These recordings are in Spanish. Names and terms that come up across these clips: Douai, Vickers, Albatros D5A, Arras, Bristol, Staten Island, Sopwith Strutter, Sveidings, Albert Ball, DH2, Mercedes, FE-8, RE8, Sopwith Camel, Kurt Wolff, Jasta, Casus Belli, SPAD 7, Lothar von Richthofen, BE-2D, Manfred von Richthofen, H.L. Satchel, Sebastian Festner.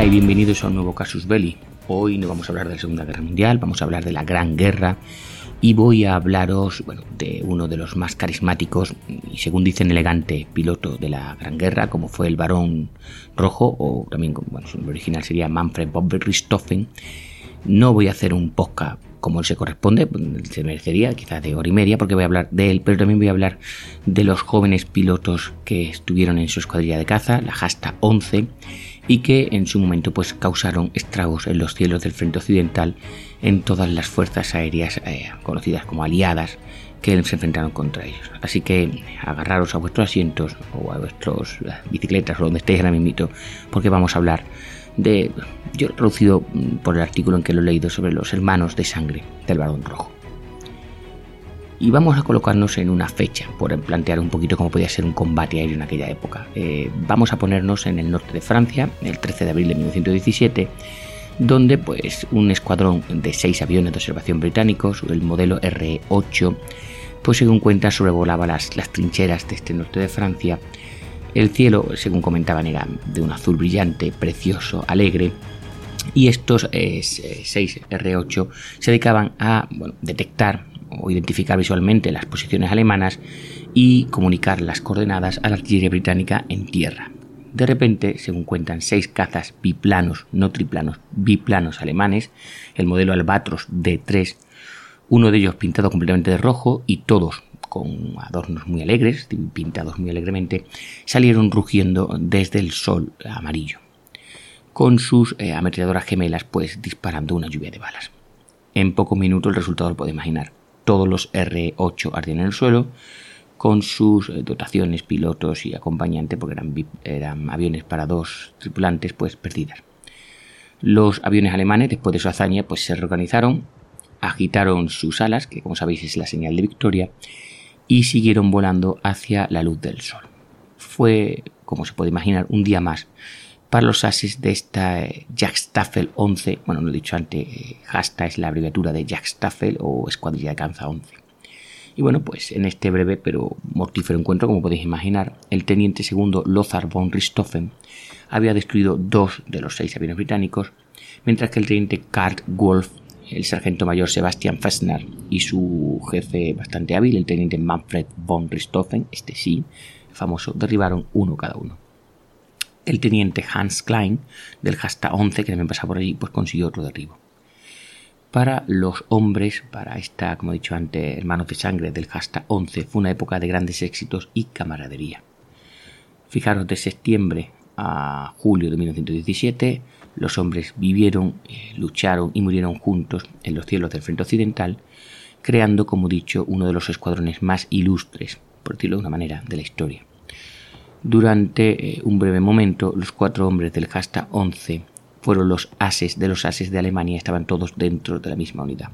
Hola y bienvenidos a un nuevo Casus Belli. Hoy no vamos a hablar de la Segunda Guerra Mundial, vamos a hablar de la Gran Guerra y voy a hablaros de uno de los más carismáticos y, según dicen, elegante piloto de la Gran Guerra, como fue el Barón Rojo, o también, su nombre original sería Manfred von Richthofen. No voy a hacer un podcast como él se corresponde, se merecería quizás de hora y media, porque voy a hablar de él, pero también voy a hablar de los jóvenes pilotos que estuvieron en su escuadrilla de caza, la Jasta 11, y que en su momento causaron estragos en los cielos del frente occidental en todas las fuerzas aéreas conocidas como aliadas que se enfrentaron contra ellos. Así que agarraros a vuestros asientos o a vuestras bicicletas o donde estéis ahora mismo, porque vamos a hablar de, yo he traducido por el artículo en que lo he leído, sobre los hermanos de sangre del Barón Rojo. Y vamos a colocarnos en una fecha, por plantear un poquito cómo podía ser un combate aéreo en aquella época. Vamos a ponernos en el norte de Francia, el 13 de abril de 1917, donde un escuadrón de 6 aviones de observación británicos, el modelo RE8, según cuenta, sobrevolaba las trincheras de este norte de Francia. El cielo, según comentaba Negan, de un azul brillante, precioso, alegre, y estos 6 R8 se dedicaban a detectar o identificar visualmente las posiciones alemanas y comunicar las coordenadas a la artillería británica en tierra. De repente, según cuentan, 6 cazas biplanos, no triplanos, biplanos alemanes, el modelo Albatros D3, uno de ellos pintado completamente de rojo y todos con adornos muy alegres, pintados muy alegremente, salieron rugiendo desde el sol amarillo, con sus ametralladoras gemelas disparando una lluvia de balas. En pocos minutos el resultado lo podéis imaginar. Todos los R8 ardían en el suelo, con sus dotaciones, pilotos y acompañante, porque eran aviones para 2 tripulantes, perdidas. Los aviones alemanes, después de su hazaña, se reorganizaron, agitaron sus alas, que como sabéis es la señal de victoria, y siguieron volando hacia la luz del sol. Fue, como se puede imaginar, un día más para los ases de esta Jagdstaffel 11, lo he dicho antes, Jasta es la abreviatura de Jagdstaffel o Escuadrilla de Caza 11. Y en este breve pero mortífero encuentro, como podéis imaginar, el teniente segundo Lothar von Richthofen había destruido 2 de los 6 aviones británicos, mientras que el teniente Kurt Wolff, el sargento mayor Sebastian Festner y su jefe bastante hábil, el teniente Manfred von Richthofen, famoso, derribaron 1 cada uno. El teniente Hans Klein, del Jasta 11, que también pasaba por allí, consiguió otro derribo. Para los hombres, para esta, como he dicho antes, hermanos de sangre del Jasta 11, fue una época de grandes éxitos y camaradería. Fijaros, de septiembre a julio de 1917, los hombres vivieron, lucharon y murieron juntos en los cielos del frente occidental, creando, como dicho, uno de los escuadrones más ilustres, por decirlo de una manera, de la historia. Durante un breve momento, los 4 hombres del Jasta 11 fueron los ases de los ases de Alemania, estaban todos dentro de la misma unidad.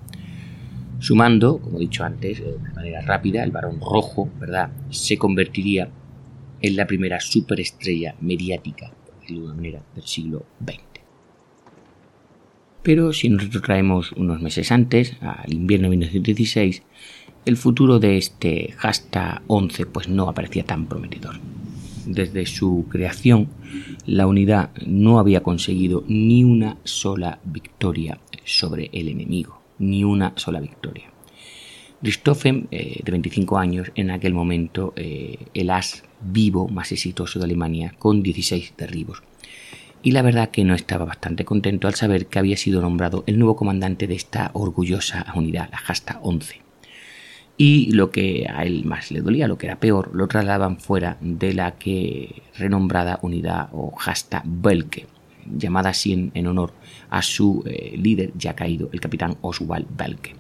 Sumando, como he dicho antes, de una manera rápida, el Barón Rojo, ¿verdad?, se convertiría en la primera superestrella mediática, por decirlo de una manera, del siglo XX. Pero si nos retrotraemos unos meses antes, al invierno de 1916, el futuro de este Jasta 11 no aparecía tan prometedor. Desde su creación, la unidad no había conseguido ni una sola victoria sobre el enemigo, ni una sola victoria. Richthofen, de 25 años, en aquel momento el as vivo más exitoso de Alemania, con 16 derribos. Y la verdad que no estaba bastante contento al saber que había sido nombrado el nuevo comandante de esta orgullosa unidad, la Jasta 11. Y lo que a él más le dolía, lo que era peor, lo trasladaban fuera de la que renombrada unidad o Jasta Boelcke, llamada así en honor a su líder ya caído, el capitán Oswald Boelcke,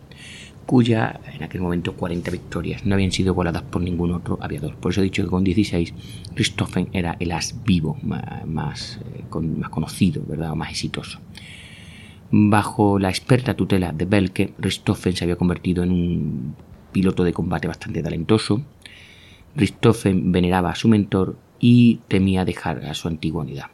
cuya en aquel momento 40 victorias no habían sido voladas por ningún otro aviador. Por eso he dicho que con 16 Richthofen era el as vivo más conocido, ¿verdad?, o más exitoso. Bajo la experta tutela de Boelcke, Richthofen se había convertido en un piloto de combate bastante talentoso. Richthofen veneraba a su mentor y temía dejar a su antigua unidad.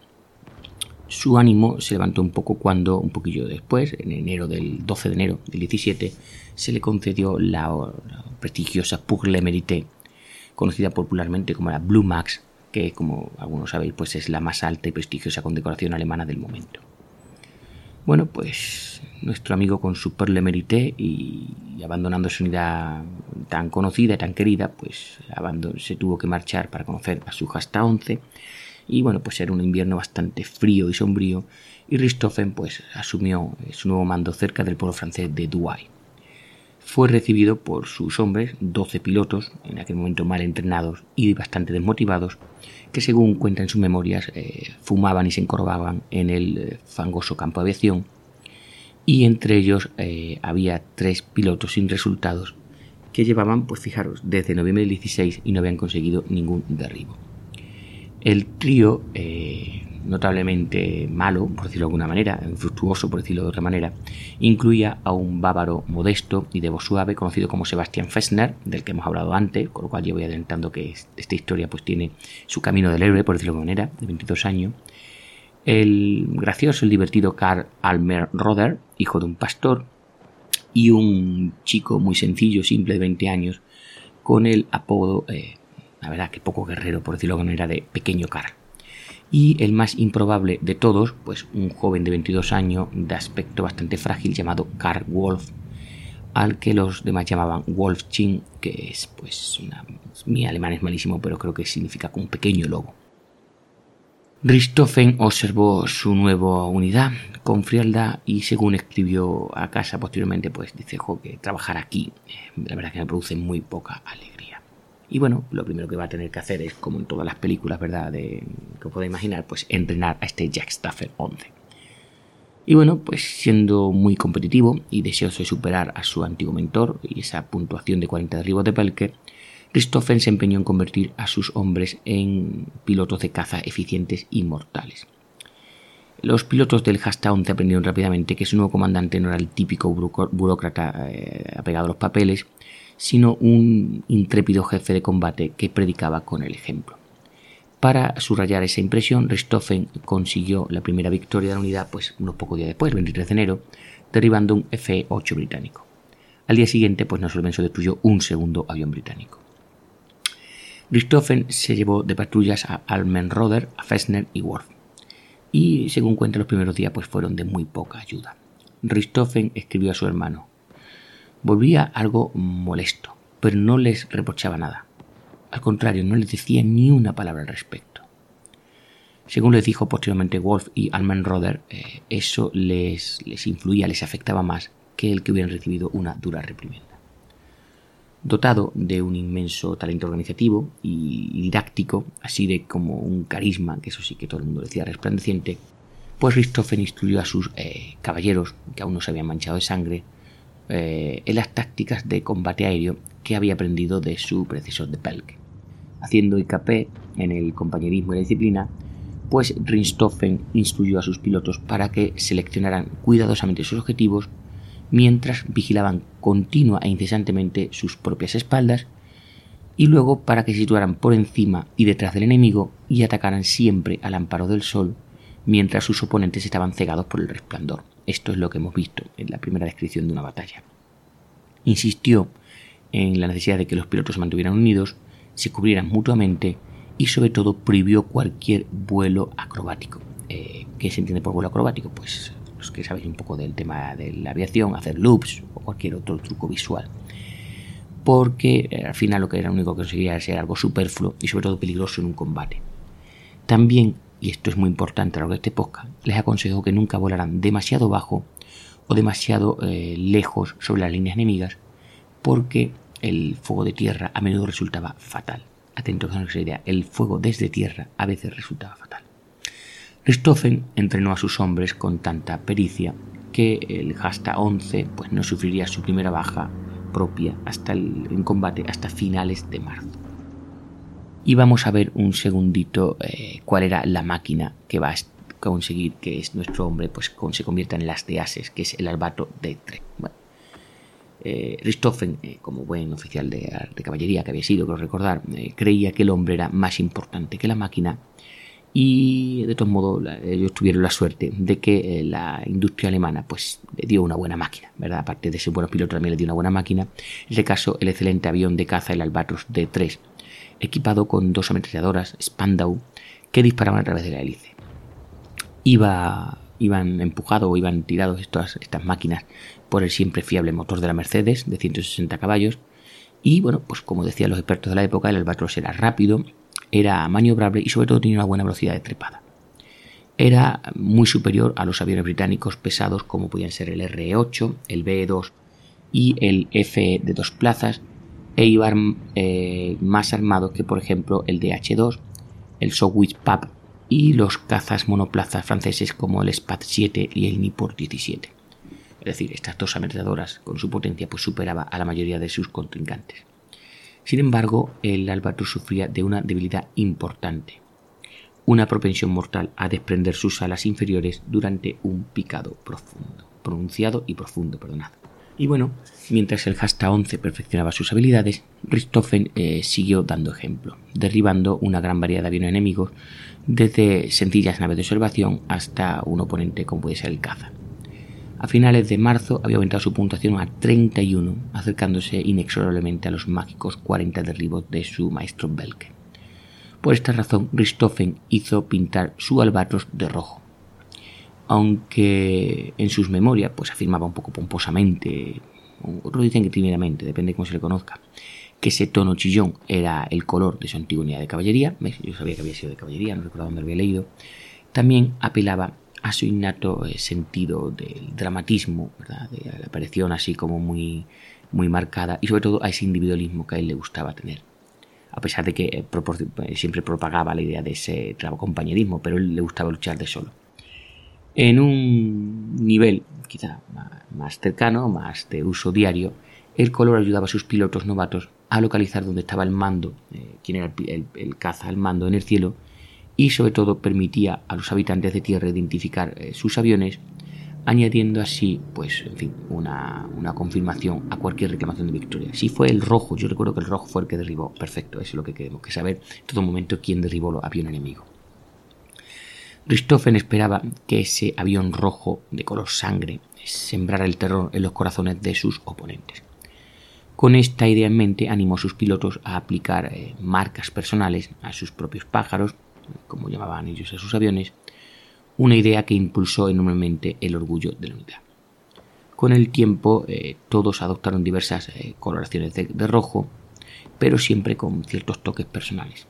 Su ánimo se levantó un poquillo después, en enero del 12 de enero del 17, se le concedió la prestigiosa Pour le Mérite, conocida popularmente como la Blue Max, que, como algunos sabéis, pues es la más alta y prestigiosa condecoración alemana del momento. Bueno, pues nuestro amigo con su Pour le Mérite y abandonando su unidad tan conocida y tan querida, pues se tuvo que marchar para conocer a su Jasta 11. Y bueno, pues era un invierno bastante frío y sombrío, y Richthofen pues asumió su nuevo mando cerca del pueblo francés de Douai. Fue recibido por sus hombres, 12 pilotos, en aquel momento mal entrenados y bastante desmotivados, que según cuentan sus memorias fumaban y se encorvaban en el fangoso campo de aviación, y entre ellos había 3 pilotos sin resultados que llevaban, pues fijaros, desde noviembre del 16 y no habían conseguido ningún derribo. El trío, notablemente malo, por decirlo de alguna manera, infructuoso, por decirlo de otra manera, incluía a un bávaro modesto y de voz suave conocido como Sebastian Festner, del que hemos hablado antes, con lo cual yo voy adelantando que esta historia pues tiene su camino del héroe, por decirlo de alguna manera, de 22 años. El gracioso y divertido Karl Allmenröder, hijo de un pastor, y un chico muy sencillo, simple, de 20 años, con el apodo... la verdad que poco guerrero, por decirlo de alguna manera, de Pequeño Karl. Y el más improbable de todos, pues un joven de 22 años de aspecto bastante frágil llamado Kurt Wolff, al que los demás llamaban Wölfchen, que es pues mi alemán es malísimo, pero creo que significa un pequeño lobo. Richthofen observó su nueva unidad con frialdad y, según escribió a casa posteriormente, pues dice que trabajar aquí, la verdad que me produce muy poca alegría. Y bueno, lo primero que va a tener que hacer es, como en todas las películas, ¿verdad?, que os podéis imaginar, pues entrenar a este Jagdstaffel 11. Y bueno, pues siendo muy competitivo y deseoso de superar a su antiguo mentor y esa puntuación de 40 derribos de Boelcke, Richthofen se empeñó en convertir a sus hombres en pilotos de caza eficientes y mortales. Los pilotos del Jasta 11 aprendieron rápidamente que su nuevo comandante no era el típico burócrata apegado a los papeles, sino un intrépido jefe de combate que predicaba con el ejemplo. Para subrayar esa impresión, Richthofen consiguió la primera victoria de la unidad pues unos pocos días después, el 23 de enero, derribando un FE-8 británico. Al día siguiente, pues no solo se destruyó un segundo avión británico. Richthofen se llevó de patrullas a Allmenröder, a Festner y Wolff. Y según cuenta, los primeros días pues fueron de muy poca ayuda. Richthofen escribió a su hermano: volvía algo molesto, pero no les reprochaba nada. Al contrario, no les decía ni una palabra al respecto. Según les dijo posteriormente Wolff y Allmenröder, eso les influía, les afectaba más que el que hubieran recibido una dura reprimenda. Dotado de un inmenso talento organizativo y didáctico, así de como un carisma, que eso sí que todo el mundo decía resplandeciente, pues Richthofen instruyó a sus caballeros, que aún no se habían manchado de sangre, en las tácticas de combate aéreo que había aprendido de su predecesor de Boelcke. Haciendo hincapié en el compañerismo y la disciplina, pues Richthofen instruyó a sus pilotos para que seleccionaran cuidadosamente sus objetivos mientras vigilaban continua e incesantemente sus propias espaldas, y luego para que se situaran por encima y detrás del enemigo y atacaran siempre al amparo del sol mientras sus oponentes estaban cegados por el resplandor. Esto es lo que hemos visto en la primera descripción de una batalla. Insistió en la necesidad de que los pilotos se mantuvieran unidos, se cubrieran mutuamente y sobre todo prohibió cualquier vuelo acrobático. ¿Qué se entiende por vuelo acrobático? Pues los que sabéis un poco del tema de la aviación, hacer loops o cualquier otro truco visual. Porque al final lo que era lo único que conseguía era algo superfluo y sobre todo peligroso en un combate. También, y esto es muy importante a lo largo de este podcast, les aconsejo que nunca volaran demasiado bajo o demasiado lejos sobre las líneas enemigas, porque el fuego de tierra a menudo resultaba fatal. Atentos a esa idea, el fuego desde tierra a veces resultaba fatal. Richthofen entrenó a sus hombres con tanta pericia que el Jasta 11 pues, no sufriría su primera baja propia en combate hasta finales de marzo. Y vamos a ver un segundito cuál era la máquina que va a conseguir que es nuestro hombre pues se convierta en las de ases, que es el Albatro D3. Bueno, Richthofen, como buen oficial de caballería que había sido, creo recordar, creía que el hombre era más importante que la máquina, y de todos modos ellos tuvieron la suerte de que la industria alemana pues le dio una buena máquina, ¿verdad? Aparte de ser buenos pilotos, también le dio una buena máquina. En este caso, el excelente avión de caza, el Albatros D3, equipado con dos ametralladoras Spandau que disparaban a través de la hélice. Iban empujados o iban tirados estas máquinas por el siempre fiable motor de la Mercedes de 160 caballos. Y bueno, pues como decían los expertos de la época, el Albatros era rápido, era maniobrable y sobre todo tenía una buena velocidad de trepada. Era muy superior a los aviones británicos pesados como podían ser el RE8, el BE-2 y el FE de dos plazas, e iban más armados que por ejemplo el DH2, el Sopwith Pup y los cazas monoplazas franceses como el SPAD 7 y el Nieuport 17. Es decir, estas dos ametralladoras con su potencia pues superaba a la mayoría de sus contrincantes. Sin embargo, el Albatros sufría de una debilidad importante, una propensión mortal a desprender sus alas inferiores durante un picado pronunciado y profundo. Y bueno, mientras el Jasta 11 perfeccionaba sus habilidades, Richthofen siguió dando ejemplo, derribando una gran variedad de aviones enemigos, desde sencillas naves de observación hasta un oponente como puede ser el caza. A finales de marzo había aumentado su puntuación a 31, acercándose inexorablemente a los mágicos 40 derribos de su maestro Boelcke. Por esta razón, Richthofen hizo pintar su albatros de rojo, aunque en sus memorias pues afirmaba un poco pomposamente, otros dicen que tímidamente, depende de cómo se le conozca, que ese tono chillón era el color de su antigua unidad de caballería. Yo sabía que había sido de caballería, no recuerdo dónde lo había leído. También apelaba a su innato sentido del dramatismo, ¿verdad?, de la aparición así como muy, muy marcada, y sobre todo a ese individualismo que a él le gustaba tener, a pesar de que siempre propagaba la idea de ese compañerismo, pero a él le gustaba luchar de solo. En un nivel quizá más cercano, más de uso diario, el color ayudaba a sus pilotos novatos a localizar dónde estaba el mando, quién era el caza al mando en el cielo, y sobre todo permitía a los habitantes de tierra identificar sus aviones, añadiendo así, pues, en fin, una confirmación a cualquier reclamación de victoria. Si fue el rojo, yo recuerdo que el rojo fue el que derribó, perfecto, eso es lo que tenemos que saber en todo momento, quién derribó el avión enemigo. Richthofen esperaba que ese avión rojo de color sangre sembrara el terror en los corazones de sus oponentes. Con esta idea en mente animó a sus pilotos a aplicar marcas personales a sus propios pájaros, como llamaban ellos a sus aviones, una idea que impulsó enormemente el orgullo de la unidad. Con el tiempo todos adoptaron diversas coloraciones de rojo, pero siempre con ciertos toques personales.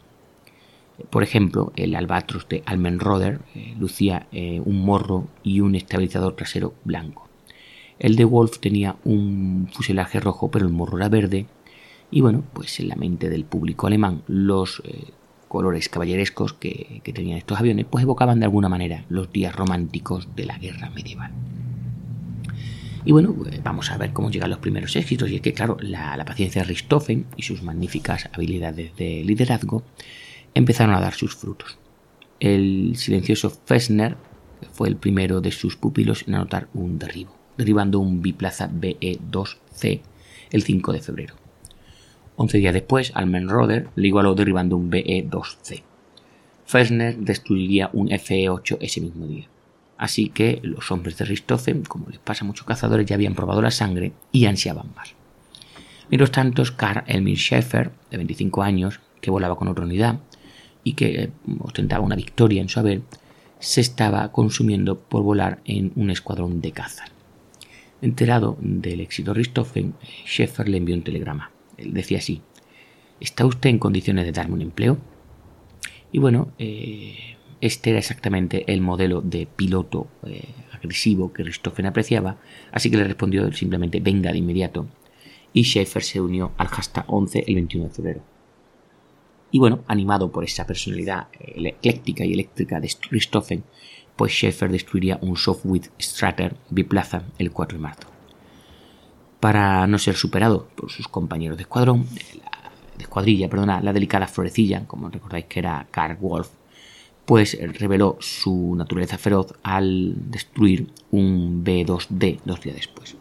Por ejemplo, el albatros de Allmenröder lucía un morro y un estabilizador trasero blanco. El de Wolff tenía un fuselaje rojo, pero el morro era verde. Y bueno, pues en la mente del público alemán, los colores caballerescos que tenían estos aviones pues evocaban de alguna manera los días románticos de la guerra medieval. Y bueno, pues vamos a ver cómo llegan los primeros éxitos. Y es que, claro, la paciencia de Richthofen y sus magníficas habilidades de liderazgo empezaron a dar sus frutos. El silencioso Festner fue el primero de sus pupilos en anotar un derribo, derribando un biplaza BE-2C el 5 de febrero. 11 días después, Allmenröder le igualó derribando un BE-2C. Festner destruiría un FE-8 ese mismo día. Así que los hombres de Richthofen, como les pasa a muchos cazadores, ya habían probado la sangre y ansiaban más. Mientras tanto, Karl Emil Schäfer, de 25 años, que volaba con otra unidad, y que ostentaba una victoria en su haber, se estaba consumiendo por volar en un escuadrón de caza. Enterado del éxito de Richthofen, Schäfer le envió un telegrama. Él decía así: ¿está usted en condiciones de darme un empleo? Y bueno, este era exactamente el modelo de piloto agresivo que Richthofen apreciaba, así que le respondió simplemente: venga de inmediato. Y Schäfer se unió al Jasta 11 el 21 de febrero. Y bueno, animado por esa personalidad ecléctica y eléctrica de Richthofen, pues Schäfer destruiría un Sopwith Strutter biplaza el 4 de marzo. Para no ser superado por sus compañeros de escuadrilla, la delicada florecilla, como recordáis que era Kurt Wolff, pues reveló su naturaleza feroz al destruir un BE-2D 2 días después.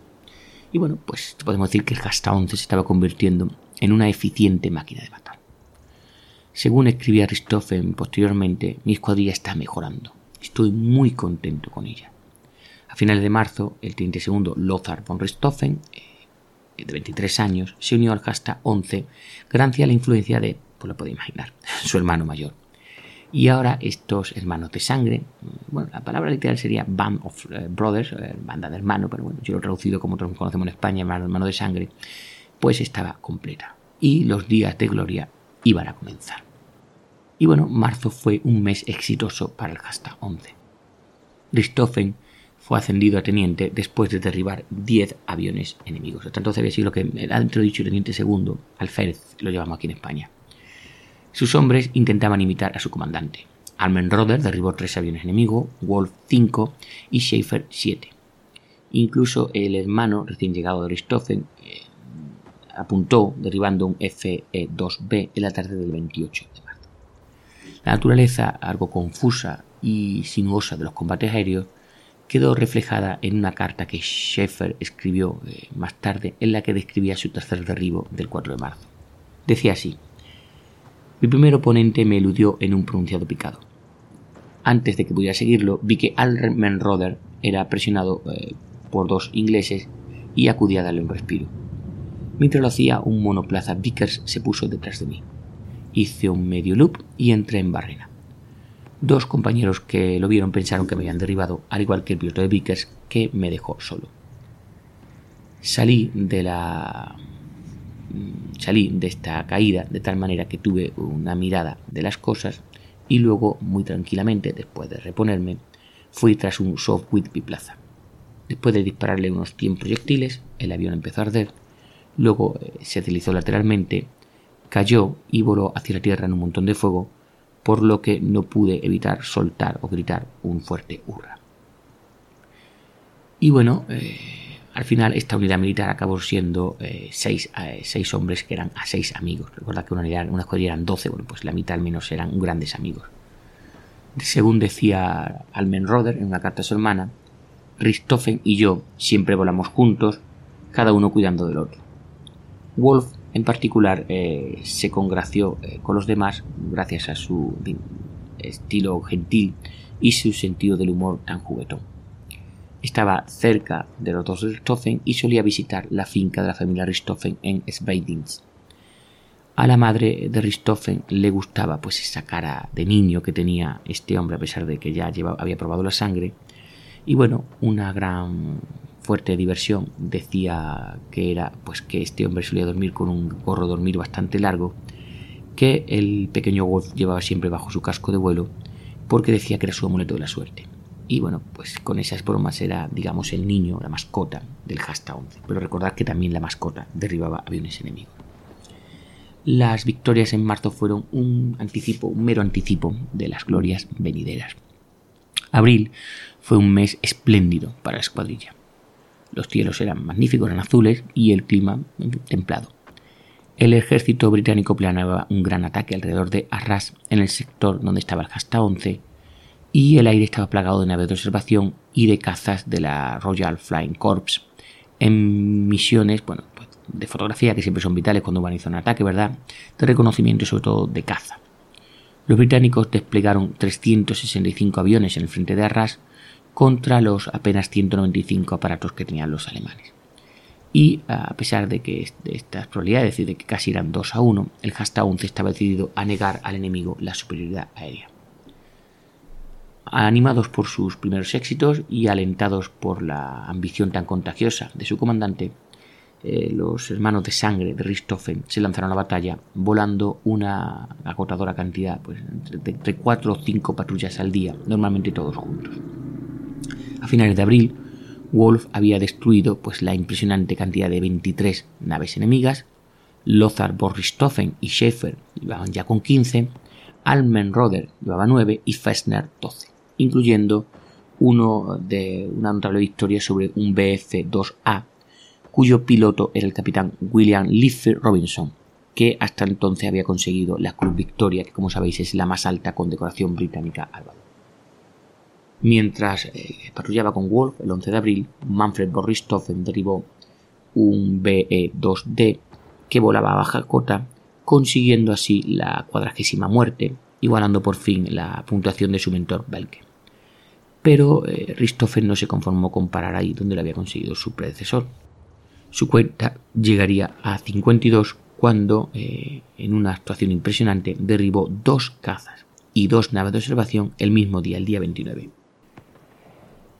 Y bueno, pues podemos decir que el Jasta 11 se estaba convirtiendo en una eficiente máquina de matar. Según escribía Richthofen posteriormente, mi escuadrilla está mejorando. Estoy muy contento con ella. A finales de marzo, el teniente segundo Lothar von Richthofen, de 23 años, se unió al Jasta 11 gracias a la influencia de pues lo podéis imaginar, su hermano mayor. Y ahora estos hermanos de sangre, bueno, la palabra literal sería Band of Brothers, banda de hermanos, pero bueno, yo lo he traducido como nosotros conocemos en España, hermano de sangre, pues estaba completa. Y los días de gloria iban a comenzar. Y bueno, marzo fue un mes exitoso para el Jasta 11. Richthofen fue ascendido a teniente después de derribar 10 aviones enemigos. Hasta entonces había sido lo que el antredicho teniente segundo, alférez, lo llamamos aquí en España. Sus hombres intentaban imitar a su comandante. Allmenröder derribó 3 aviones enemigos, Wolff 5 y Schäfer 7. Incluso el hermano recién llegado de Richthofen apuntó derribando un FE-2B en la tarde del 28 de marzo. La naturaleza algo confusa y sinuosa de los combates aéreos quedó reflejada en una carta que Schäfer escribió más tarde, en la que describía su tercer derribo del 4 de marzo. Decía así: mi primer oponente me eludió en un pronunciado picado. Antes de que pudiera seguirlo, vi que Allmenröder era presionado por 2 ingleses y acudí a darle un respiro. Mientras lo hacía, un monoplaza Vickers se puso detrás de mí. Hice un medio loop y entré en barrena. 2 compañeros que lo vieron pensaron que me habían derribado, al igual que el piloto de Vickers, que me dejó solo. Salí de esta caída de tal manera que tuve una mirada de las cosas y luego, muy tranquilamente, después de reponerme, fui tras un Sopwith Pup. Después de dispararle unos 100 proyectiles, el avión empezó a arder, luego se deslizó lateralmente, cayó y voló hacia la tierra en un montón de fuego, por lo que no pude evitar soltar o gritar un fuerte hurra. Y bueno, al final esta unidad militar acabó siendo 6 hombres que eran a 6 amigos. Recuerda que una escuadrilla eran 12, bueno, pues la mitad al menos eran grandes amigos. Según decía Allmenröder en una carta a su hermana, Richthofen y yo siempre volamos juntos, cada uno cuidando del otro. Wolff en particular se congració con los demás gracias a su estilo gentil y su sentido del humor tan juguetón. Estaba cerca de los dos Richthofen y solía visitar la finca de la familia Richthofen en Sveidings. A la madre de Richthofen le gustaba pues esa cara de niño que tenía este hombre, a pesar de que ya había probado la sangre. Y bueno, una gran fuerte diversión decía que era pues que este hombre solía dormir con un gorro de dormir bastante largo que el pequeño Wolff llevaba siempre bajo su casco de vuelo, porque decía que era su amuleto de la suerte. Y bueno, pues con esas bromas era, digamos, el niño, la mascota del Jasta 11. Pero recordad que también la mascota derribaba aviones enemigos. Las victorias en marzo fueron un mero anticipo de las glorias venideras. Abril fue un mes espléndido para la escuadrilla. Los cielos eran magníficos, eran azules y el clima templado. El ejército británico planeaba un gran ataque alrededor de Arras, en el sector donde estaba el Jasta 11, y el aire estaba plagado de naves de observación y de cazas de la Royal Flying Corps en misiones, bueno, pues de fotografía, que siempre son vitales cuando van a hacer un ataque, ¿verdad?, de reconocimiento y sobre todo de caza. Los británicos desplegaron 365 aviones en el frente de Arras contra los apenas 195 aparatos que tenían los alemanes. Y a pesar de que estas probabilidades, es decir, de que casi eran 2-1, el Jasta 11 estaba decidido a negar al enemigo la superioridad aérea. Animados por sus primeros éxitos y alentados por la ambición tan contagiosa de su comandante, los hermanos de sangre de Richthofen se lanzaron a la batalla volando una agotadora cantidad, pues, entre 4 o 5 patrullas al día, normalmente todos juntos. A finales de abril, Wolff había destruido pues, la impresionante cantidad de 23 naves enemigas, Lothar von Richthofen y Schäfer llevaban ya con 15, Allmenröder llevaba 9 y Festner 12. Incluyendo una notable victoria sobre un BF-2A, cuyo piloto era el capitán William Leefe Robinson, que hasta entonces había conseguido la Cruz Victoria, que como sabéis es la más alta condecoración británica al valor. Mientras patrullaba con Wolff el 11 de abril, Manfred von Richthofen derribó un BE-2D que volaba a baja cota, consiguiendo así la 40ª muerte, igualando por fin la puntuación de su mentor Boelcke. Pero Richthofen no se conformó con parar ahí donde lo había conseguido su predecesor. Su cuenta llegaría a 52 cuando, en una actuación impresionante, derribó 2 cazas y 2 naves de observación el mismo día, el día 29.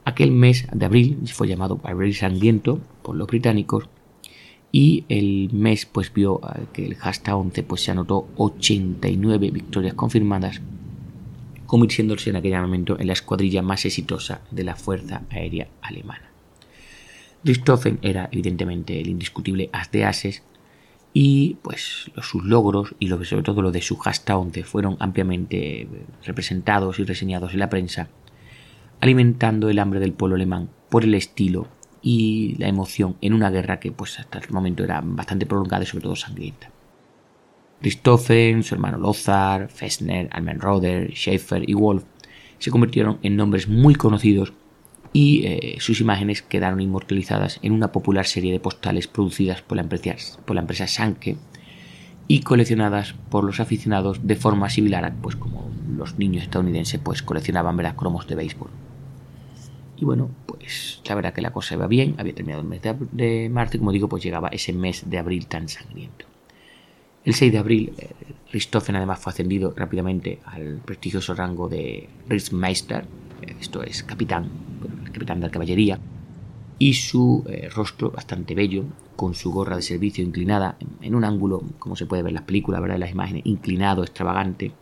Aquel mes de abril fue llamado abril sangriento por los británicos, y el mes pues vio que el Jasta 11 pues se anotó 89 victorias confirmadas, convirtiéndose en aquel momento en la escuadrilla más exitosa de la Fuerza Aérea Alemana. Richthofen era evidentemente el indiscutible as de ases, y pues sus logros y sobre todo los de su Jasta 11 fueron ampliamente representados y reseñados en la prensa, alimentando el hambre del pueblo alemán por el estilo y la emoción en una guerra que pues hasta el momento era bastante prolongada y sobre todo sangrienta. Richthofen, su hermano Lothar, Festner, Allmenröder, Schäfer y Wolff se convirtieron en nombres muy conocidos, y sus imágenes quedaron inmortalizadas en una popular serie de postales producidas por la empresa Sanke y coleccionadas por los aficionados de forma similar, pues como los niños estadounidenses pues coleccionaban cromos de béisbol. Y bueno, pues la verdad que la cosa iba bien, había terminado el mes de marzo y, como digo, pues llegaba ese mes de abril tan sangriento. El 6 de abril, Richthofen además fue ascendido rápidamente al prestigioso rango de Rittmeister, esto es capitán de la caballería, y su rostro bastante bello, con su gorra de servicio inclinada en un ángulo, como se puede ver en las películas, ¿verdad?, en las imágenes, inclinado, extravagante,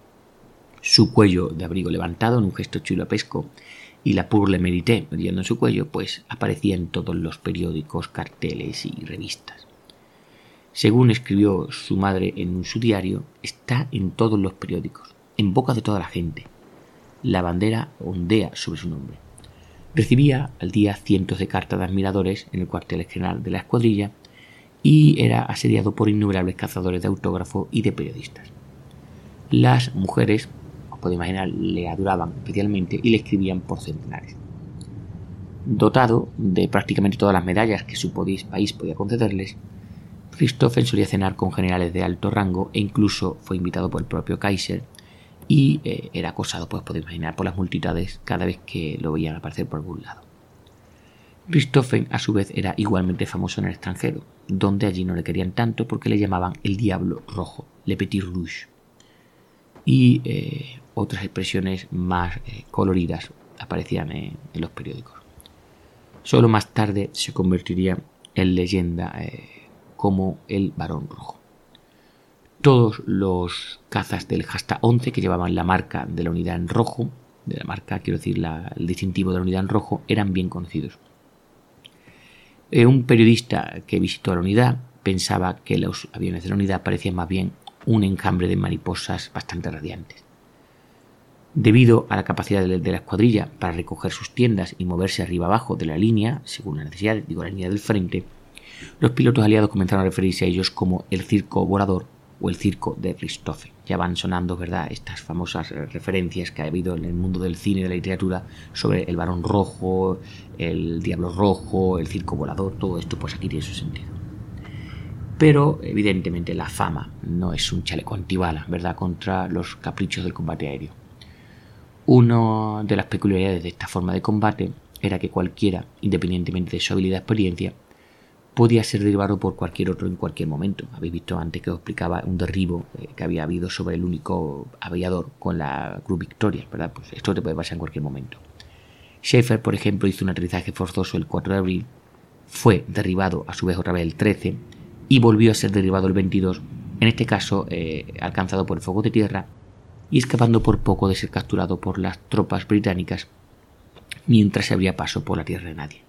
su cuello de abrigo levantado en un gesto chulapesco, y la Pour le Mérite mediando en su cuello, pues aparecía en todos los periódicos, carteles y revistas. Según escribió su madre en su diario, está en todos los periódicos, en boca de toda la gente. La bandera ondea sobre su nombre. Recibía al día cientos de cartas de admiradores en el cuartel general de la escuadrilla y era asediado por innumerables cazadores de autógrafos y de periodistas. Las mujeres, puede imaginar, le adoraban especialmente y le escribían por centenares. Dotado de prácticamente todas las medallas que su país podía concederles, Richthofen solía cenar con generales de alto rango e incluso fue invitado por el propio Kaiser y era acosado, pues puede imaginar, por las multitudes cada vez que lo veían aparecer por algún lado. Richthofen, a su vez, era igualmente famoso en el extranjero, donde allí no le querían tanto porque le llamaban el Diablo Rojo, Le Petit Rouge, y otras expresiones más coloridas aparecían en los periódicos. Solo más tarde se convertiría en leyenda como el Barón Rojo. Todos los cazas del Jasta 11 que llevaban la marca de la unidad en rojo, el distintivo de la unidad en rojo, eran bien conocidos. Un periodista que visitó la unidad pensaba que los aviones de la unidad parecían más bien un enjambre de mariposas bastante radiantes. Debido a la capacidad de la escuadrilla para recoger sus tiendas y moverse arriba abajo de la línea, según la necesidad, la línea del frente, los pilotos aliados comenzaron a referirse a ellos como el circo volador o el circo de Richthofen. Ya van sonando, ¿verdad?, estas famosas referencias que ha habido en el mundo del cine y de la literatura sobre el Barón Rojo, el Diablo Rojo, el circo volador, todo esto pues aquí tiene su sentido. Pero, evidentemente, la fama no es un chaleco antibalas, ¿verdad?, contra los caprichos del combate aéreo. Una de las peculiaridades de esta forma de combate era que cualquiera, independientemente de su habilidad o experiencia, podía ser derribado por cualquier otro en cualquier momento. Habéis visto antes que os explicaba un derribo que había habido sobre el único aviador con la Cruz Victoria, ¿verdad? Pues esto te puede pasar en cualquier momento. Schäfer, por ejemplo, hizo un aterrizaje forzoso el 4 de abril, fue derribado a su vez otra vez el 13, y volvió a ser derribado el 22, en este caso alcanzado por el fuego de tierra y escapando por poco de ser capturado por las tropas británicas mientras se abría paso por la tierra de nadie.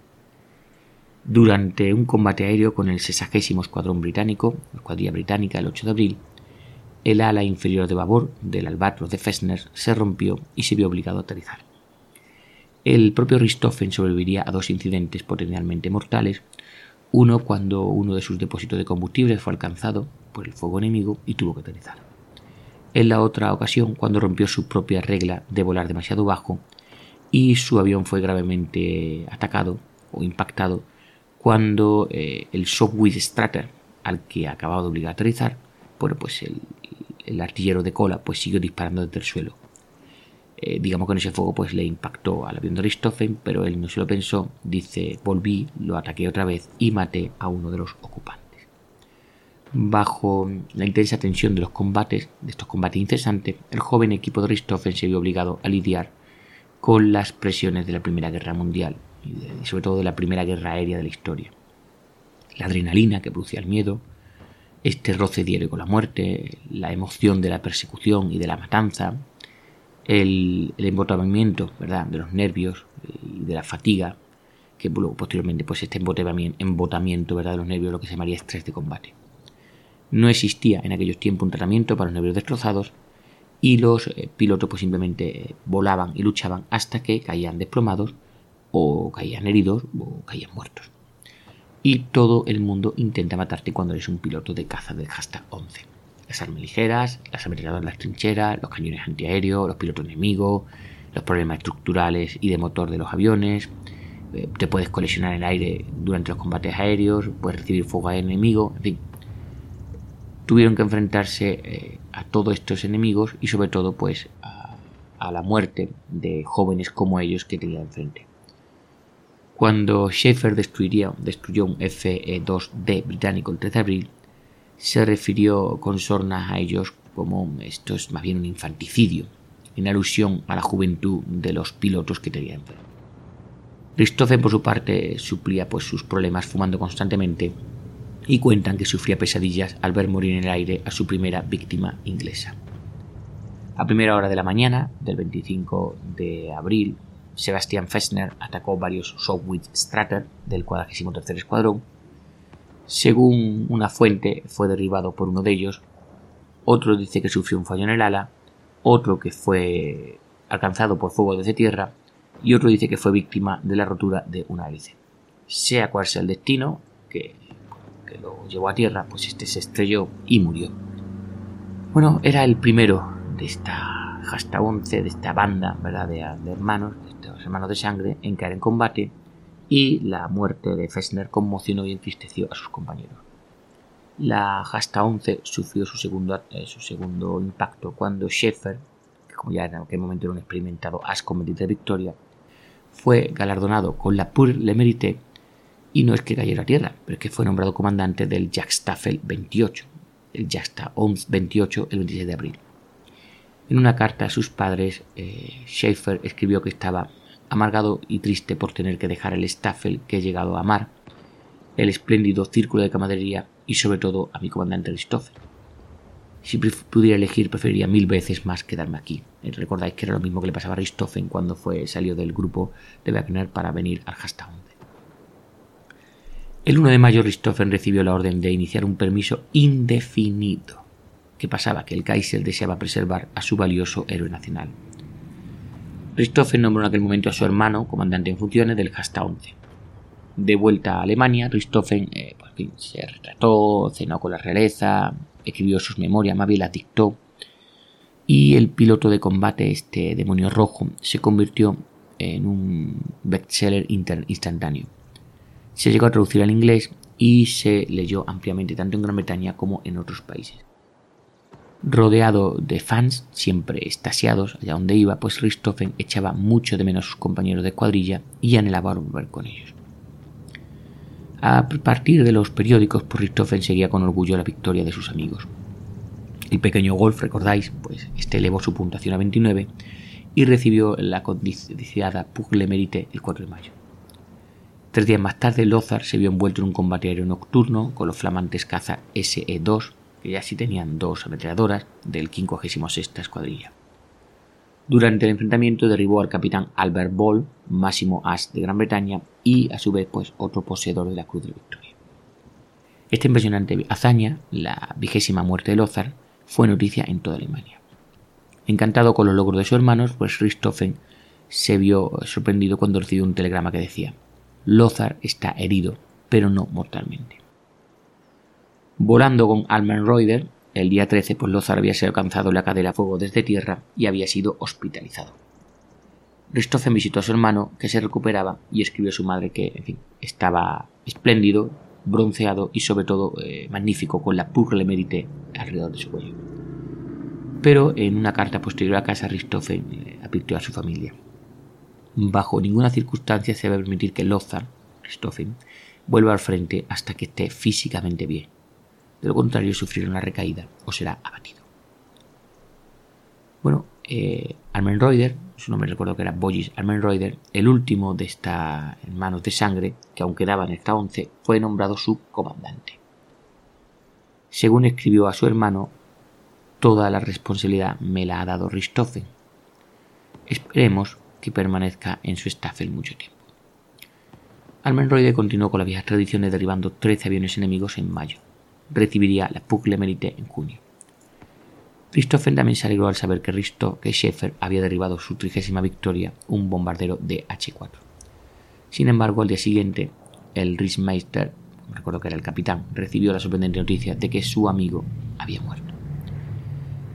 Durante un combate aéreo con el 60º Escuadrón Británico, la escuadrilla británica, el 8 de abril, el ala inferior de babor del Albatros de Festner se rompió y se vio obligado a aterrizar. El propio Richthofen sobreviviría a 2 incidentes potencialmente mortales. Uno cuando uno de sus depósitos de combustible fue alcanzado por el fuego enemigo y tuvo que aterrizar. En la otra ocasión, cuando rompió su propia regla de volar demasiado bajo y su avión fue gravemente atacado o impactado cuando el Sopwith Strutter, al que acababa de obligar a aterrizar, bueno, pues el artillero de cola pues siguió disparando desde el suelo. Digamos que en ese fuego pues le impactó al avión de Richthofen, pero él no se lo pensó, dice: volví, lo ataqué otra vez y maté a uno de los ocupantes. Bajo la intensa tensión de los combates, de estos combates incesantes, el joven equipo de Richthofen se vio obligado a lidiar con las presiones de la Primera Guerra Mundial y sobre todo de la Primera Guerra Aérea de la historia. La adrenalina que producía el miedo, este roce diario con la muerte, la emoción de la persecución y de la matanza, el embotamiento, ¿verdad?, de los nervios y de la fatiga, que luego posteriormente, pues este embotamiento, ¿verdad?, de los nervios, lo que se llamaría estrés de combate. No existía en aquellos tiempos un tratamiento para los nervios destrozados y los pilotos pues simplemente volaban y luchaban hasta que caían desplomados o caían heridos o caían muertos. Y todo el mundo intenta matarte cuando eres un piloto de caza del Jagdstaffel 11. Las armas ligeras, las ametralladoras en las trincheras, los cañones antiaéreos, los pilotos enemigos, los problemas estructurales y de motor de los aviones. Te puedes colisionar en el aire durante los combates aéreos, puedes recibir fuego aéreo enemigo, en fin. Tuvieron que enfrentarse a todos estos enemigos y sobre todo pues a la muerte de jóvenes como ellos que tenían enfrente. Cuando Schäfer destruyó un FE-2D británico el 3 de abril, se refirió con sorna a ellos como esto es más bien un infanticidio, en alusión a la juventud de los pilotos que tenían enfrente. Richthofen por su parte suplía pues sus problemas fumando constantemente, y cuentan que sufría pesadillas al ver morir en el aire a su primera víctima inglesa. A primera hora de la mañana del 25 de abril, Sebastian Festner atacó varios Sopwith Strutter del 43 Escuadrón. Según una fuente, fue derribado por uno de ellos, otro dice que sufrió un fallo en el ala, otro que fue alcanzado por fuego desde tierra y otro dice que fue víctima de la rotura de una hélice. Sea cual sea el destino que lo llevó a tierra, pues este se estrelló y murió. Bueno, era el primero de esta Jagdstaffel 11, de esta banda, ¿verdad?, de hermanos, de estos hermanos de sangre, en caer en combate, y la muerte de Festner conmocionó y entristeció a sus compañeros. La Jagdstaffel 11 sufrió su segundo impacto cuando Schäfer, que como ya en aquel momento era un experimentado as con 23 victorias, fue galardonado con la Pour le Mérite. Y no es que cayera a tierra, pero es que fue nombrado comandante del Jagdstaffel 28, el Jagdstaffel 28, el 26 de abril. En una carta a sus padres, Schäfer escribió que estaba amargado y triste por tener que dejar el Staffel que he llegado a amar, el espléndido círculo de camaradería y sobre todo a mi comandante Richthofen. Si pudiera elegir, preferiría 1000 veces más quedarme aquí. Recordáis que era lo mismo que le pasaba a Richthofen cuando salió del grupo de Wagner para venir al Jagdstaffel 11. El 1 de mayo Richthofen recibió la orden de iniciar un permiso indefinido. ¿Qué pasaba? Que el Kaiser deseaba preservar a su valioso héroe nacional. Richthofen nombró en aquel momento a su hermano comandante en funciones del Jagdstaffel 11. De vuelta a Alemania, Richthofen se retrató, cenó con la realeza, escribió sus memorias, más bien las dictó, y el piloto de combate, este demonio rojo, se convirtió en un bestseller instantáneo. Se llegó a traducir al inglés y se leyó ampliamente tanto en Gran Bretaña como en otros países. Rodeado de fans, siempre extasiados allá donde iba, pues Richthofen echaba mucho de menos a sus compañeros de escuadrilla y anhelaba volver con ellos. A partir de los periódicos, pues Richthofen seguía con orgullo la victoria de sus amigos. El pequeño Wolff, recordáis, pues este elevó su puntuación a 29 y recibió la codiciada Pour le Mérite el 4 de mayo. 3 días más tarde, Lothar se vio envuelto en un combate aéreo nocturno con los flamantes caza SE-2, que ya sí tenían 2 ametralladoras, del 56ª Escuadrilla. Durante el enfrentamiento derribó al capitán Albert Ball, máximo as de Gran Bretaña, y a su vez pues otro poseedor de la Cruz de Victoria. Esta impresionante hazaña, la 20ª muerte de Lothar, fue noticia en toda Alemania. Encantado con los logros de sus hermanos, pues Richthofen se vio sorprendido cuando recibió un telegrama que decía: Lothar está herido, pero no mortalmente. Volando con Allmenröder, el día 13, pues Lothar había sido alcanzado en la cadera a fuego desde tierra y había sido hospitalizado. Richthofen visitó a su hermano, que se recuperaba, y escribió a su madre que, en fin, estaba espléndido, bronceado y sobre todo magnífico, con la Pour le Mérite alrededor de su cuello. Pero en una carta posterior a casa, Richthofen advirtió a su familia: bajo ninguna circunstancia se debe permitir que Lothar, Richthofen, vuelva al frente hasta que esté físicamente bien. de lo contrario sufrirá una recaída o será abatido. Bueno, Allmenröder, su nombre recuerdo que era Boris Allmenröder, el último de estas manos de sangre que aún quedaba en esta 11, fue nombrado subcomandante. Según escribió a su hermano, toda la responsabilidad me la ha dado Richthofen. Esperemos que permanezca en su Staffel mucho tiempo. Allmenröder continuó con las viejas tradiciones derribando 13 aviones enemigos en mayo. Recibiría la Pour le Mérite en junio. Richthofen también se alegró al saber que Schäfer había derribado su 30ª victoria, un bombardero DH4. Sin embargo, al día siguiente, el Rittmeister, recuerdo que era el capitán, recibió la sorprendente noticia de que su amigo había muerto.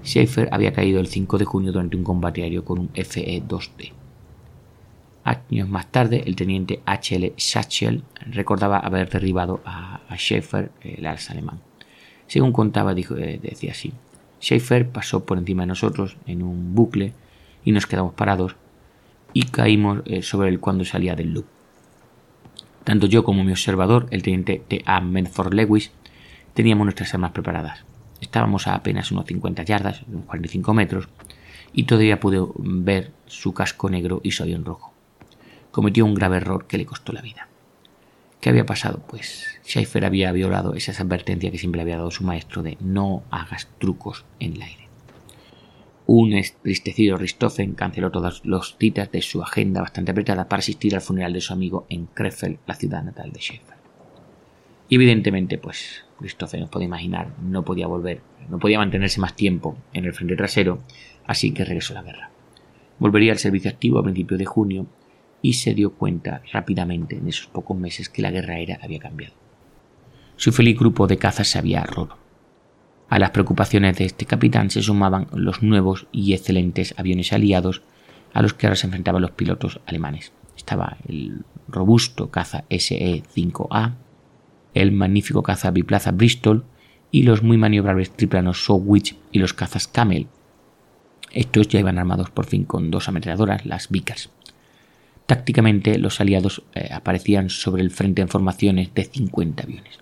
Schäfer había caído el 5 de junio durante un combate aéreo con un FE-2D. Años más tarde, el teniente H.L. Satchel recordaba haber derribado a Schäfer, el alza alemán. Según contaba, decía así: Schäfer pasó por encima de nosotros en un bucle y nos quedamos parados y caímos sobre él cuando salía del loop. Tanto yo como mi observador, el teniente T.A. Medford Lewis, teníamos nuestras armas preparadas. Estábamos a apenas unos 50 yardas, unos 45 metros, y todavía pude ver su casco negro y su avión rojo. Cometió un grave error que le costó la vida. ¿Qué había pasado? Pues Schäfer había violado esa advertencia que siempre había dado su maestro de no hagas trucos en el aire. Un entristecido Richthofen canceló todas las citas de su agenda bastante apretada para asistir al funeral de su amigo en Krefeld, la ciudad natal de Schäfer. Y evidentemente, pues Richthofen, os podéis imaginar, no podía volver, no podía mantenerse más tiempo en el frente trasero, así que regresó a la guerra. Volvería al servicio activo a principios de junio, y se dio cuenta rápidamente en esos pocos meses que la guerra aérea había cambiado. Su feliz grupo de cazas se había roto. A las preocupaciones de este capitán se sumaban los nuevos y excelentes aviones aliados a los que ahora se enfrentaban los pilotos alemanes. Estaba el robusto caza SE-5A, el magnífico caza biplaza Bristol y los muy maniobrables triplanos Sopwith y los cazas Camel. Estos ya iban armados por fin con dos ametralladoras, las Vickers. Tácticamente, los aliados aparecían sobre el frente en formaciones de 50 aviones.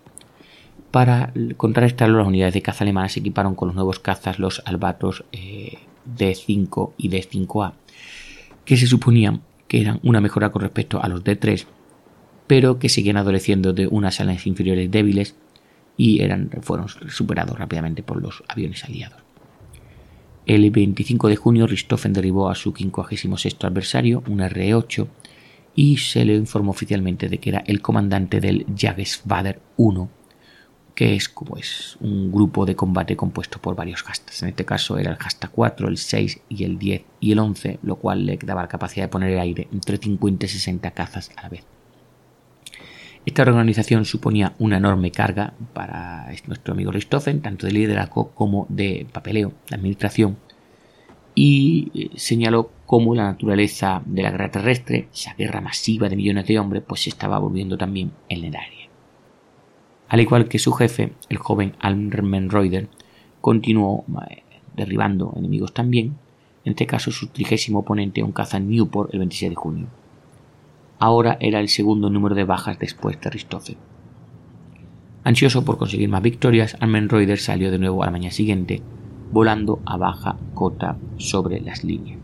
Para contrarrestarlo, las unidades de caza alemanas se equiparon con los nuevos cazas, los Albatros D5 y D5A, que se suponían que eran una mejora con respecto a los D3, pero que seguían adoleciendo de unas alas inferiores débiles y fueron superados rápidamente por los aviones aliados. El 25 de junio, Richthofen derribó a su 56º adversario, un RE8, y se le informó oficialmente de que era el comandante del Jagdgeschwader 1, que es como es un grupo de combate compuesto por varios Jagdstaffels. En este caso era el Jagdstaffel 4, el 6 y el 10 y el 11, lo cual le daba la capacidad de poner el aire entre 50 y 60 cazas a la vez. Esta organización suponía una enorme carga para nuestro amigo Richthofen, tanto de liderazgo como de papeleo, de administración, y señaló cómo la naturaleza de la guerra terrestre, esa guerra masiva de millones de hombres, pues se estaba volviendo también en el área. Al igual que su jefe, el joven Allmenröder, continuó derribando enemigos también, en este caso su 30º oponente, un caza Nieuport, el 26 de junio. Ahora era el segundo número de bajas después de Richthofen. Ansioso por conseguir más victorias, Allmenröder salió de nuevo a la mañana siguiente, volando a baja cota sobre las líneas.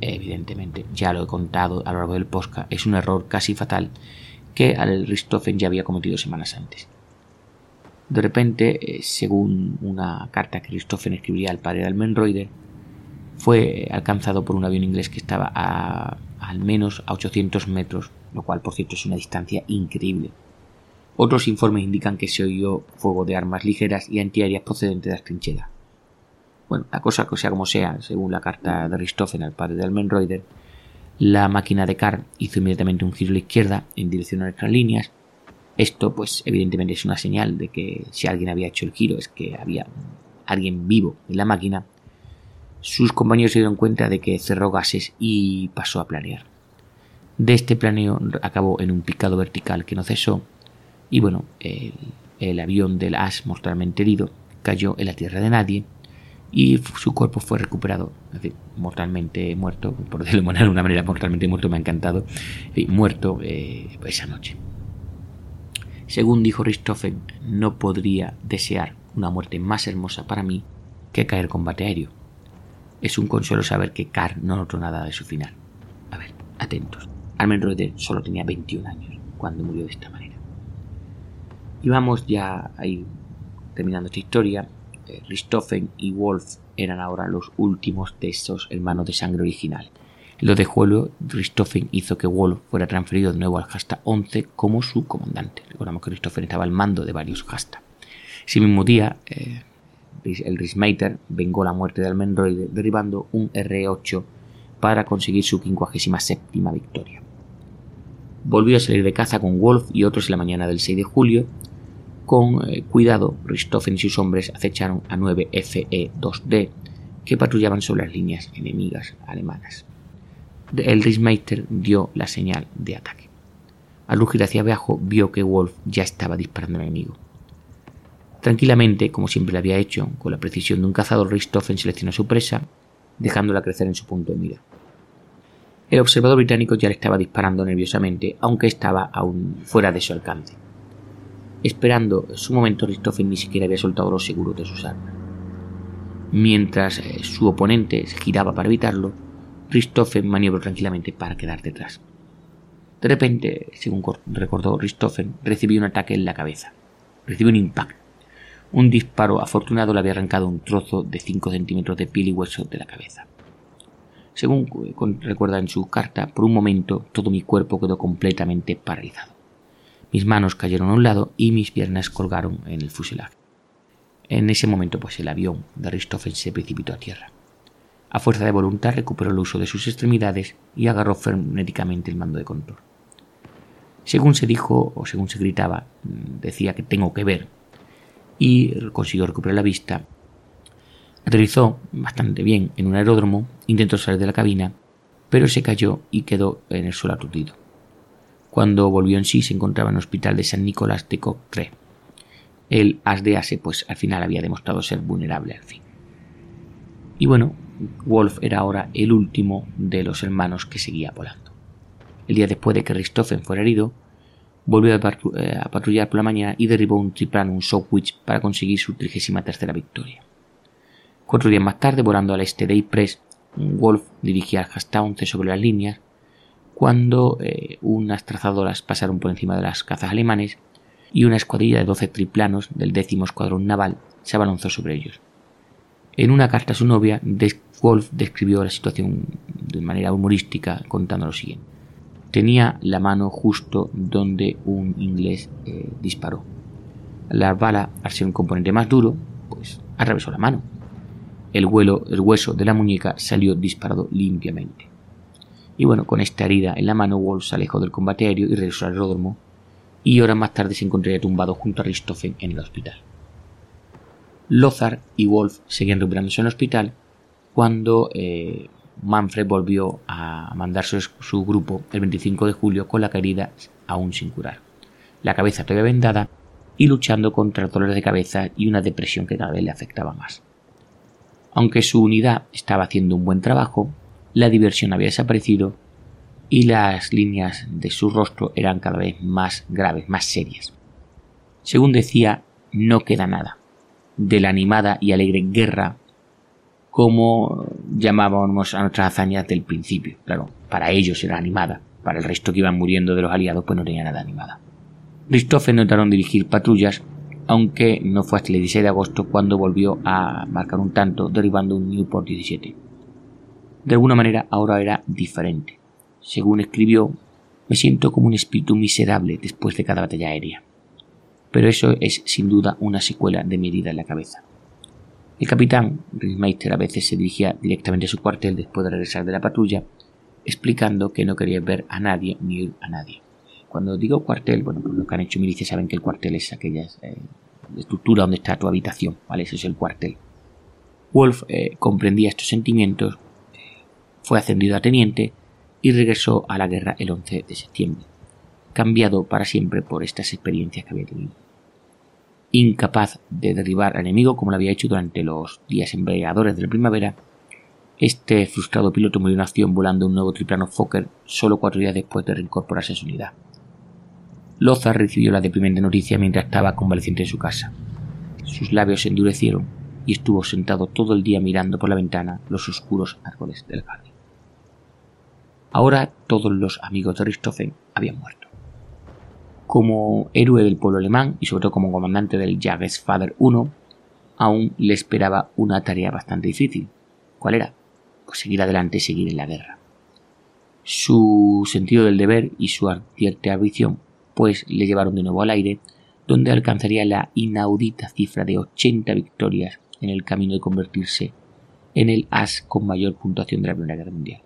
Evidentemente, ya lo he contado a lo largo del podcast, es un error casi fatal que el Richthofen ya había cometido semanas antes. De repente, según una carta que Richthofen escribiría al padre de Allmenröder, fue alcanzado por un avión inglés que estaba al menos a 800 metros, lo cual por cierto es una distancia increíble. Otros informes indican que se oyó fuego de armas ligeras y antiaéreas procedentes de las trincheras. Bueno, la cosa que sea como sea, según la carta de Richthofen al padre de Allmenröder, la máquina de Carr hizo inmediatamente un giro a la izquierda en dirección a nuestras líneas. Esto pues evidentemente es una señal de que si alguien había hecho el giro es que había alguien vivo en la máquina. Sus compañeros se dieron cuenta de que cerró gases y pasó a planear. De este planeo acabó en un picado vertical que no cesó y bueno, el avión del As, mortalmente herido, cayó en la tierra de nadie y su cuerpo fue recuperado, es decir, mortalmente muerto, por decirlo de una manera, mortalmente muerto, me ha encantado, muerto esa noche. Según dijo Richthofen, no podría desear una muerte más hermosa para mí que caer combate aéreo. Es un consuelo saber que Carr no notó nada de su final. A ver, atentos. Allmenröder solo tenía 21 años cuando murió de esta manera. Y vamos ya ahí terminando esta historia. Richthofen y Wolff eran ahora los últimos de estos hermanos de sangre original. El 2 de julio, Richthofen hizo que Wolff fuera transferido de nuevo al Jasta 11 como su comandante. Recordamos que Richthofen estaba al mando de varios Jasta. Ese mismo día, el Rittmeister vengó la muerte de Allmenröder derribando un RE8 para conseguir su 57ª victoria. Volvió a salir de caza con Wolff y otros en la mañana del 6 de julio. Con cuidado, Richthofen y sus hombres acecharon a 9 FE-2D que patrullaban sobre las líneas enemigas alemanas. El Rittmeister dio la señal de ataque. Al rugir hacia abajo, vio que Wolff ya estaba disparando al enemigo. Tranquilamente, como siempre lo había hecho, con la precisión de un cazador, Richthofen seleccionó a su presa, dejándola crecer en su punto de mira. El observador británico ya le estaba disparando nerviosamente, aunque estaba aún fuera de su alcance. Esperando su momento, Richthofen ni siquiera había soltado los seguros de sus armas. Mientras su oponente giraba para evitarlo, Richthofen maniobró tranquilamente para quedar detrás. De repente, según recordó Richthofen, recibió un ataque en la cabeza. Recibió un impacto. Un disparo afortunado le había arrancado un trozo de 5 centímetros de piel y hueso de la cabeza. Según recuerda en su carta, por un momento todo mi cuerpo quedó completamente paralizado. Mis manos cayeron a un lado y mis piernas colgaron en el fuselaje. En ese momento, pues, el avión de Richthofen se precipitó a tierra. A fuerza de voluntad recuperó el uso de sus extremidades y agarró frenéticamente el mando de control. Según se dijo o según se gritaba, decía que tengo que ver, y consiguió recuperar la vista. Aterrizó bastante bien en un aeródromo, intentó salir de la cabina, pero se cayó y quedó en el suelo aturdido. Cuando volvió en sí se encontraba en el hospital de San Nicolás de Cochrane. El as de ase, pues, al final había demostrado ser vulnerable al fin. Y bueno, Wolff era ahora el último de los hermanos que seguía volando. El día después de que Richthofen fuera herido, volvió a patrullar por la mañana y derribó un triplano, un Sopwith, para conseguir su 33ª victoria. 4 días más tarde, volando al este de Ypres, Wolff dirigía al Jasta 11 sobre las líneas cuando unas trazadoras pasaron por encima de las cazas alemanes y una escuadrilla de 12 triplanos del 10º Escuadrón Naval se abalanzó sobre ellos. En una carta a su novia, Wolff describió la situación de manera humorística contando lo siguiente. Tenía la mano justo donde un inglés disparó. La bala, al ser un componente más duro, pues atravesó la mano. El hueso de la muñeca salió disparado limpiamente. Y bueno, con esta herida en la mano, Wolff se alejó del combate aéreo y regresó al aeródromo, y horas más tarde se encontraría tumbado junto a Richthofen en el hospital. Lothar y Wolff seguían recuperándose en el hospital cuando Manfred volvió a mandar su grupo el 25 de julio con la herida aún sin curar, la cabeza todavía vendada y luchando contra dolores de cabeza y una depresión que cada vez le afectaba más. Aunque su unidad estaba haciendo un buen trabajo, la diversión había desaparecido y las líneas de su rostro eran cada vez más graves, más serias. Según decía, no queda nada de la animada y alegre guerra, como llamábamos a nuestras hazañas del principio. Claro, para ellos era animada, para el resto que iban muriendo de los aliados pues no tenía nada animada. Richthofen notaron dirigir patrullas, aunque no fue hasta el 16 de agosto cuando volvió a marcar un tanto, derribando un Nieuport 17. De alguna manera ahora era diferente. Según escribió, me siento como un espíritu miserable después de cada batalla aérea. Pero eso es sin duda una secuela de mi herida en la cabeza. El capitán Rittmeister a veces se dirigía directamente a su cuartel después de regresar de la patrulla, explicando que no quería ver a nadie ni ir a nadie. Cuando digo cuartel, bueno, pues los que han hecho milicias saben que el cuartel es aquella estructura donde está tu habitación, ¿vale? Ese es el cuartel. Wolff comprendía estos sentimientos, fue ascendido a teniente y regresó a la guerra el 11 de septiembre. Cambiado para siempre por estas experiencias que había tenido. Incapaz de derribar al enemigo como lo había hecho durante los días embriagadores de la primavera, este frustrado piloto murió en acción volando un nuevo triplano Fokker solo 4 días después de reincorporarse a su unidad. Lothar recibió la deprimente noticia mientras estaba convaleciente en su casa. sus labios se endurecieron y estuvo sentado todo el día mirando por la ventana los oscuros árboles del jardín. Ahora todos los amigos de Richthofen habían muerto. Como héroe del pueblo alemán y sobre todo como comandante del Jagdgeschwader 1, aún le esperaba una tarea bastante difícil. ¿Cuál era? Pues seguir adelante y seguir en la guerra. Su sentido del deber y su cierta ambición pues le llevaron de nuevo al aire, donde alcanzaría la inaudita cifra de 80 victorias en el camino de convertirse en el as con mayor puntuación de la Primera Guerra Mundial.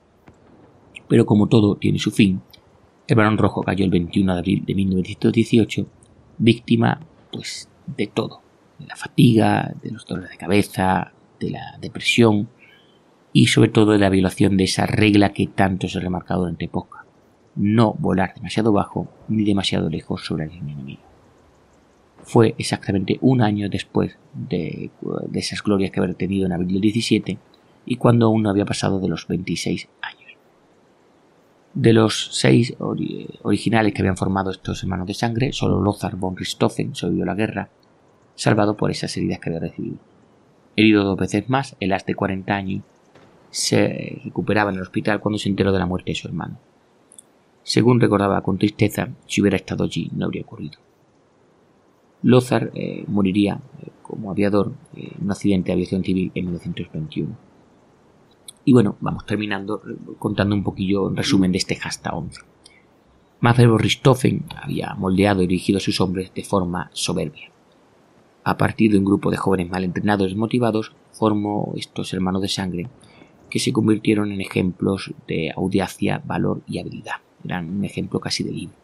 Pero como todo tiene su fin, el Barón Rojo cayó el 21 de abril de 1918, víctima pues de todo, de la fatiga, de los dolores de cabeza, de la depresión y sobre todo de la violación de esa regla que tanto se ha remarcado durante época: no volar demasiado bajo ni demasiado lejos sobre el enemigo. Fue exactamente un año después de esas glorias que había tenido en abril del 17 y cuando aún no había pasado de los 26 años. De los 6 originales que habían formado estos hermanos de sangre, solo Lothar von Richthofen sobrevivió la guerra, salvado por esas heridas que había recibido. Herido 2 veces más, el as de 40 años se recuperaba en el hospital cuando se enteró de la muerte de su hermano. Según recordaba con tristeza, si hubiera estado allí no habría ocurrido. Lothar moriría como aviador en un accidente de aviación civil en 1921. Y bueno, vamos terminando contando un poquillo en resumen de este Jasta 11. Manfred von Richthofen había moldeado y dirigido a sus hombres de forma soberbia. A partir de un grupo de jóvenes mal entrenados y desmotivados, formó estos hermanos de sangre que se convirtieron en ejemplos de audacia, valor y habilidad. Eran un ejemplo casi de libro.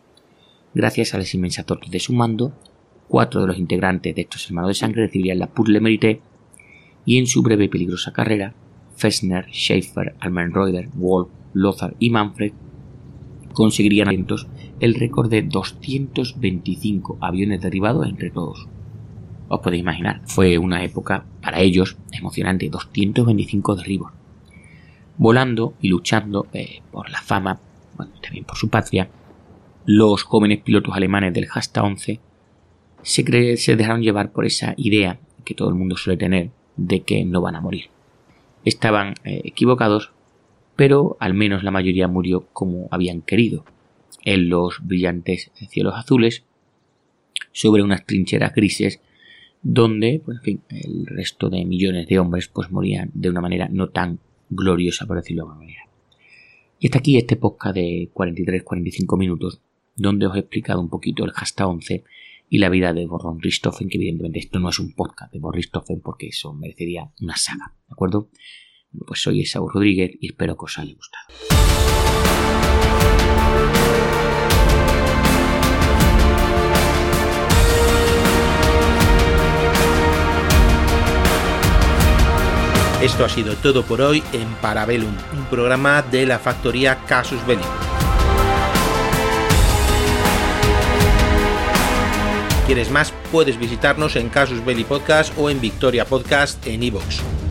Gracias a las inmensas torres de su mando, 4 de los integrantes de estos hermanos de sangre recibirían la Pour le Mérite, y en su breve y peligrosa carrera, Festner, Schäfer, Allmenröder, Wolff, Lothar y Manfred conseguirían el récord de 225 aviones derribados entre todos. Os podéis imaginar, fue una época para ellos emocionante, 225 derribos. Volando y luchando por la fama, bueno, también por su patria, los jóvenes pilotos alemanes del Jasta 11 se dejaron llevar por esa idea que todo el mundo suele tener de que no van a morir. Estaban equivocados, pero al menos la mayoría murió como habían querido, en los brillantes cielos azules, sobre unas trincheras grises, donde pues, en fin, el resto de millones de hombres pues, morían de una manera no tan gloriosa, por decirlo de alguna manera. Y hasta aquí este podcast de 43-45 minutos, donde os he explicado un poquito el Jasta 11, y la vida de von Richthofen, que evidentemente esto no es un podcast de von Richthofen porque eso merecería una saga, ¿de acuerdo? Pues soy Esaú Rodríguez y espero que os haya gustado. Esto ha sido todo por hoy en Parabellum, un programa de la factoría Casus Belli. ¿Quieres más? Puedes visitarnos en Casus Belli Podcast o en Victoria Podcast en iVoox.